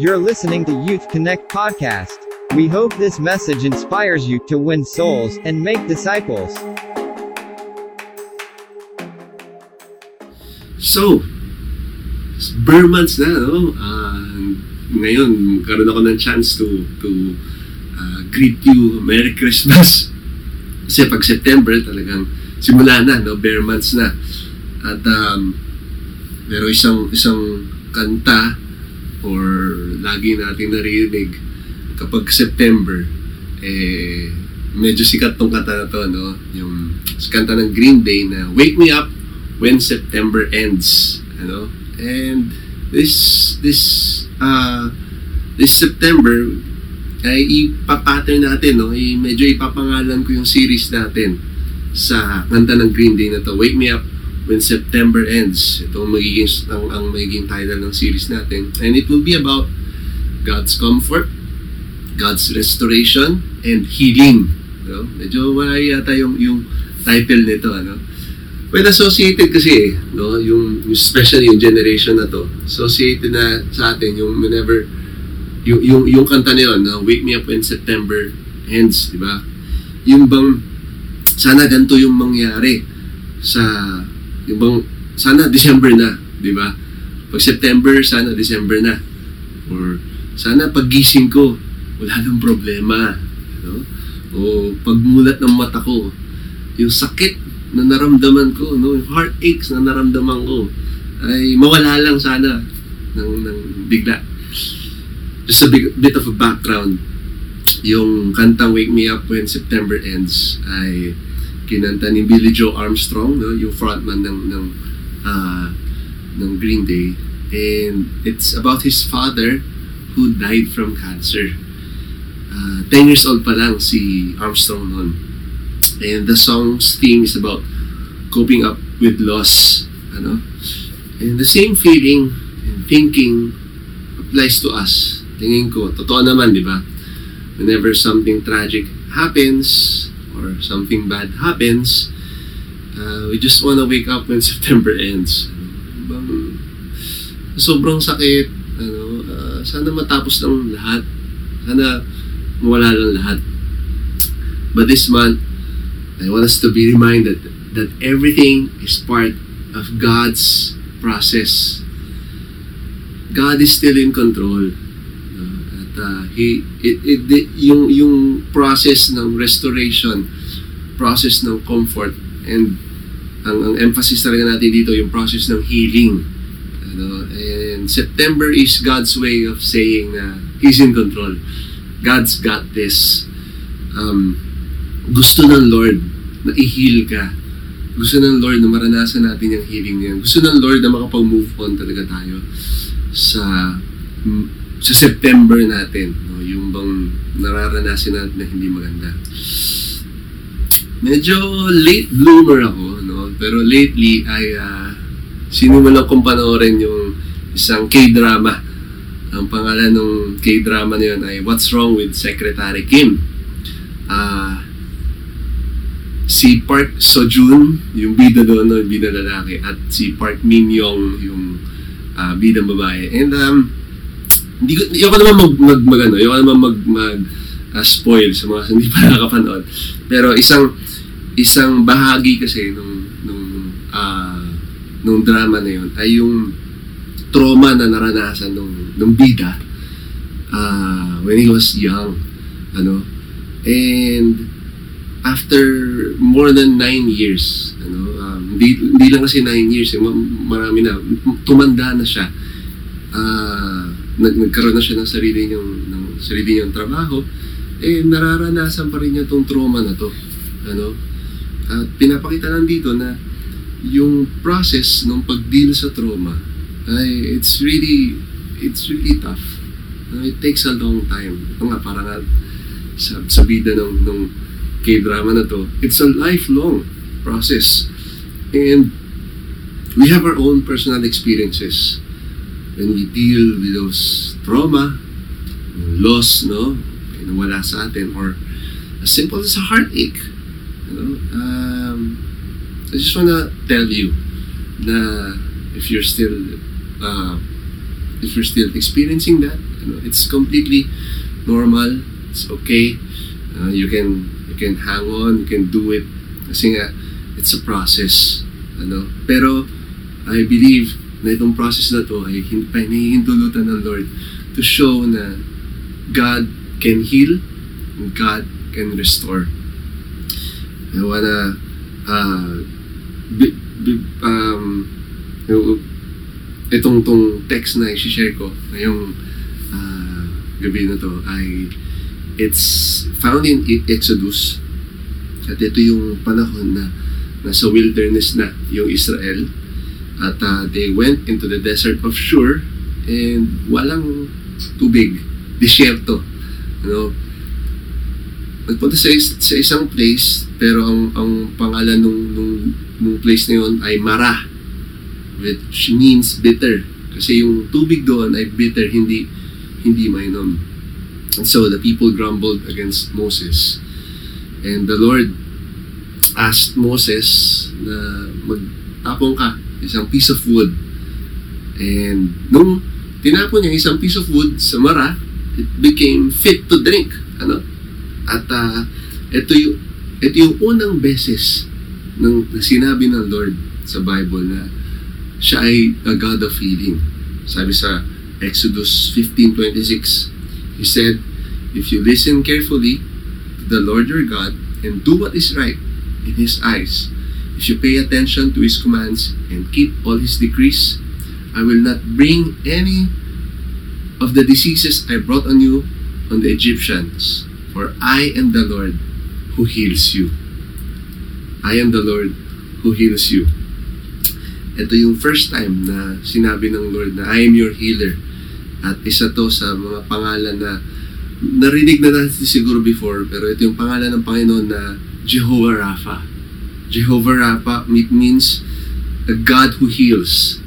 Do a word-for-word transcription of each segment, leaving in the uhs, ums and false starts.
You're listening to Youth Connect Podcast. We hope this message inspires you to win souls and make disciples. So, bare months na, no? Uh, ngayon, karoon ako ng chance to to uh, greet you. Merry Christmas! Kasi pag September, talagang simula na, no? Bare months na. At um, pero isang isang kanta or lagi natin narinig kapag September, eh, medyo sikat tong kanta na to, no? Yung kanta ng Green Day na Wake Me Up When September Ends, ano? And this this uh, this September ay ipapattern natin, no? I medyo ipapangalan ko yung series natin sa kanta ng Green Day na to, Wake Me Up When September Ends. Ito ang magiging ang, ang magiging title ng series natin, and it will be about God's comfort, God's restoration, and healing, no? Medyo malaki yata yung yung title nito, ano? Well, associated kasi, no, yung especially yung generation na to, associated na sa atin yung whenever yung yung yung kanta nila na Wake Me Up When September Ends, di ba? Yung bang sana ganito yung mangyari sa yung bang sana December na, di ba? Pag September, sana December na. Or sana paggising ko wala nang problema, no? O pagmulat ng mata ko, yung sakit na naramdaman ko, no, heartaches na naramdaman ko ay mawala lang sana ng, ng bigla. Just a big, bit of a background, yung kantang Wake Me Up When September Ends ay kinanta ni Billy Joe Armstrong, no, yung frontman ng ng, uh, ng Green Day, and it's about his father who died from cancer. uh, ten years old pa lang si Armstrong noon. And the song's theme is about coping up with loss, ano? And the same feeling and thinking applies to us. Tingin ko, totoo naman, di ba? Whenever something tragic happens or something bad happens, uh, we just wanna wake up when September ends. Bang, sobrang sakit, ano? Uh, sana matapos lang lahat. Sana mawala lang lahat. But this month, I want us to be reminded that everything is part of God's process. God is still in control. Uh, at uh, he it, it yung yung process ng restoration, process ng comfort, and ang, ang emphasis talaga natin dito yung process ng healing. Ano? And September is God's way of saying na He's in control. God's got this. Um Gusto ng Lord na i-heal ka. Gusto ng Lord na maranasan natin yung healing niya. Gusto ng Lord na makapag-move on talaga tayo sa sa September natin, no? Yung bang nararanasan natin na hindi maganda. Medyo late bloomer ako, no? Pero lately ay uh, sinimulan kong panoorin yung isang K-drama. Ang pangalan ng K-drama na yun ay What's Wrong With Secretary Kim. Ah... Uh, Si Park Seo Joon, yung bida doon, no, yung bida lalaki, at si Park Min Young, yung uh, bida babae. And um, hindi ko, yun ko naman mag, mag, mag ano, yun ko naman mag, mag uh, spoil sa mga hindi pa nakapanood. Pero isang, isang bahagi kasi nung, nung, uh, nung drama na yun, ay yung trauma na naranasan nung, nung bida, uh, when he was young, ano, and, after more than nine years, ano, um, di, di lang kasi nine years, eh, marami na, tumanda na siya, uh, nag, nagkaroon na siya ng sarili niyang, ng sarili niyang trabaho, eh, nararanasan pa rin niya itong trauma na to, ano, at pinapakita lang dito na yung process ng pag-deal sa trauma, ay, it's really, it's really tough, it takes a long time. Ito nga, parang nga, sa, sa bida ng, ng K-drama na to, it's a lifelong process, and we have our own personal experiences when we deal with those trauma, loss, no, nawala sa atin, or as simple as a heartache, you know. um, I just wanna tell you na if you're still uh, if you're still experiencing that, you know, it's completely normal. It's okay. Uh, you can you can hang on. You can do it. Kasi nga, it's a process. Ano? Pero I believe na itong process na to ay pinahihintulutan ng Lord to show na God can heal and God can restore. I wanna uh, b- b- um itong tong text na i-share ko ngayong uh, gabi na to ay it's found in Exodus, at ito yung panahon na nasa wilderness na yung Israel, at uh, they went into the desert of Shur and walang tubig, disyerto, you know. Nagpunta sa, is- sa isang place, pero ang, ang pangalan nung, nung, nung place na yun ay Mara, which means bitter, kasi yung tubig doon ay bitter, hindi hindi mainom. And so the people grumbled against Moses, and the Lord asked Moses na magtapon ka isang piece of wood. And nung tinapon niya isang piece of wood sa Mara, it became fit to drink. Ano? At uh, ito yung ito yung unang beses ng sinabi ng Lord sa Bible na siya ay a God of healing. Sabi sa Exodus fifteen twenty-six, He said, "If you listen carefully to the Lord your God and do what is right in His eyes, if you pay attention to His commands and keep all His decrees, I will not bring any of the diseases I brought on you on the Egyptians, for I am the Lord who heals you." I am the Lord who heals you. Ito yung first time na sinabi ng Lord na I am your healer. At isa to sa mga pangalan na narinig na natin siguro before, pero ito yung pangalan ng Panginoon na Jehovah Rapha. Jehovah Rapha means the God who heals.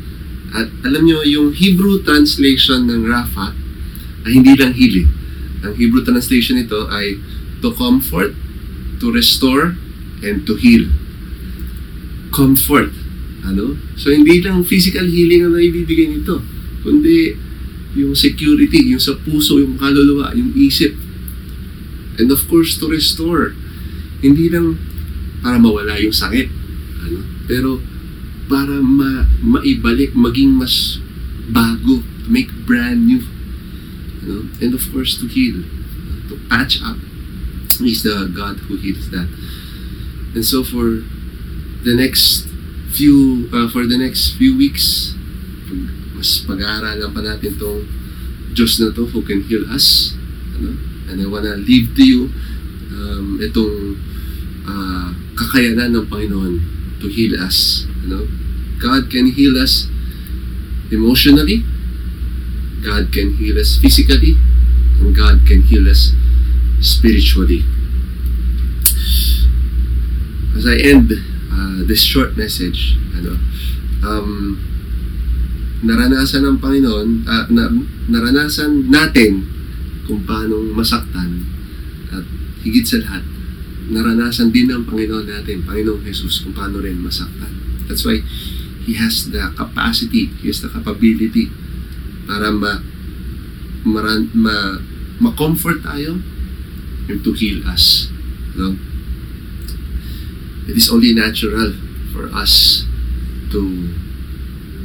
At alam nyo, yung Hebrew translation ng Rapha ay hindi lang healing. Ang Hebrew translation nito ay to comfort, to restore, and to heal. Comfort. Ano? So, hindi lang physical healing ang naibibigay nito, kundi yung security, yung sa puso, yung kaluluwa, yung isip. And of course, to restore. Hindi lang para mawala yung sakit, ano? Pero para ma- maibalik, maging mas bago, to make brand new. Ano? And of course, to heal, to patch up. He's the God who heals that. And so, for the next few uh, for the next few weeks, mas pag-aaralan pa natin tong Diyos na to who can heal us, ano? And I wanna leave to you um, itong uh, kakayanan ng Panginoon to heal us, ano? God can heal us emotionally, God can heal us physically, and God can heal us spiritually. As I end Uh, this short message, ano, um, naranasan ng Panginoon, uh, na, naranasan natin kung paano masaktan, at higit sa lahat, naranasan din ng Panginoon natin, Panginoong Jesus, kung paano rin masaktan. That's why He has the capacity, He has the capability para ma, maran, ma, ma-comfort tayo and to heal us. No? It is only natural for us to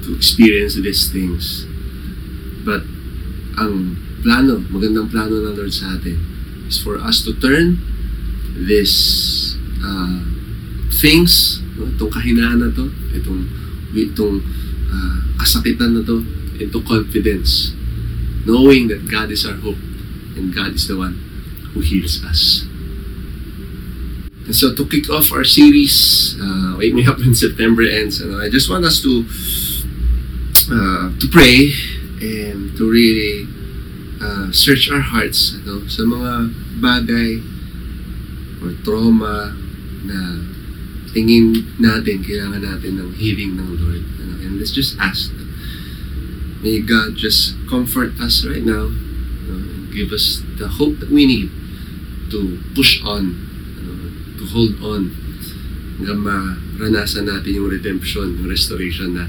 to experience these things. But ang plano, magandang plano ng Lord sa atin is for us to turn these uh, things, no, itong kahinaan na to, itong, itong uh, kasakitan na to, into confidence, knowing that God is our hope and God is the one who heals us. And so to kick off our series, uh, Wake Me Up When September Ends, and I just want us to uh, to pray and to really uh, search our hearts, ano, sa mga bagay or trauma na tingin natin kailangan natin ng healing ng Lord, ano? And let's just ask, may God just comfort us right now, uh, give us the hope that we need to push on, to hold on hanggang maranasan natin yung redemption, yung restoration na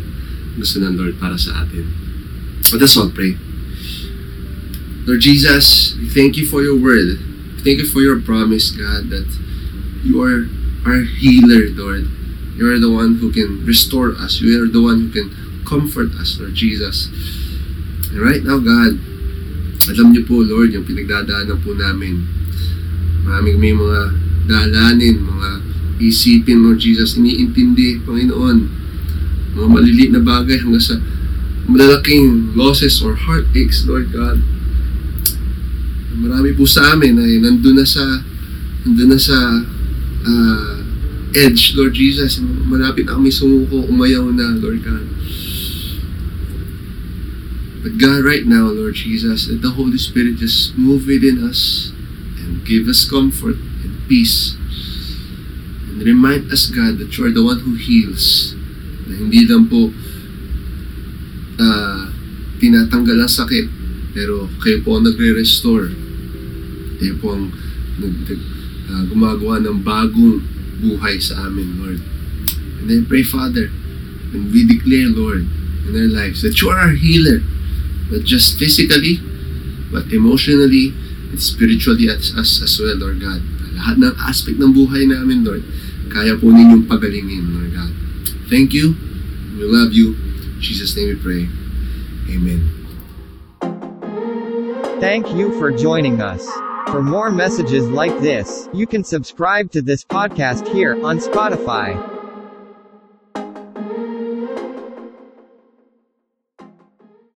gusto ng Lord para sa atin. Let us all pray. Lord Jesus, we thank you for your word. Thank you for your promise, God, that you are our healer, Lord. You are the one who can restore us. You are the one who can comfort us, Lord Jesus. And right now, God, alam niyo po, Lord, yung pinagdadaanan po namin. Maraming may mga dalanin, mga isipin, Lord Jesus, iniintindi, Panginoon, mga maliliit na bagay hanggang sa malalaking losses or heartaches, Lord God. Marami po sa amin ay nandun na sa nandun na sa uh, edge, Lord Jesus. Malapit na kami sumuko, umayaw na, Lord God. But God, right now, Lord Jesus, let the Holy Spirit just move within us and give us comfort and peace. And remind us, God, that you are the one who heals. Na hindi lang po uh, tinatanggal ang sakit, pero kayo po ang nagre-restore. Kayo po ang uh, gumagawa ng bagong buhay sa amin, Lord. And I pray, Father, and we declare, Lord, in our lives that you are our healer, not just physically, but emotionally and spiritually as, as, as well, Lord God. Lahat ng aspect ng buhay namin, Lord, kaya po ninyong pagalingin, Lord God. Thank you. We love you. In Jesus' name we pray. Amen. Thank you for joining us. For more messages like this, you can subscribe to this podcast here on Spotify.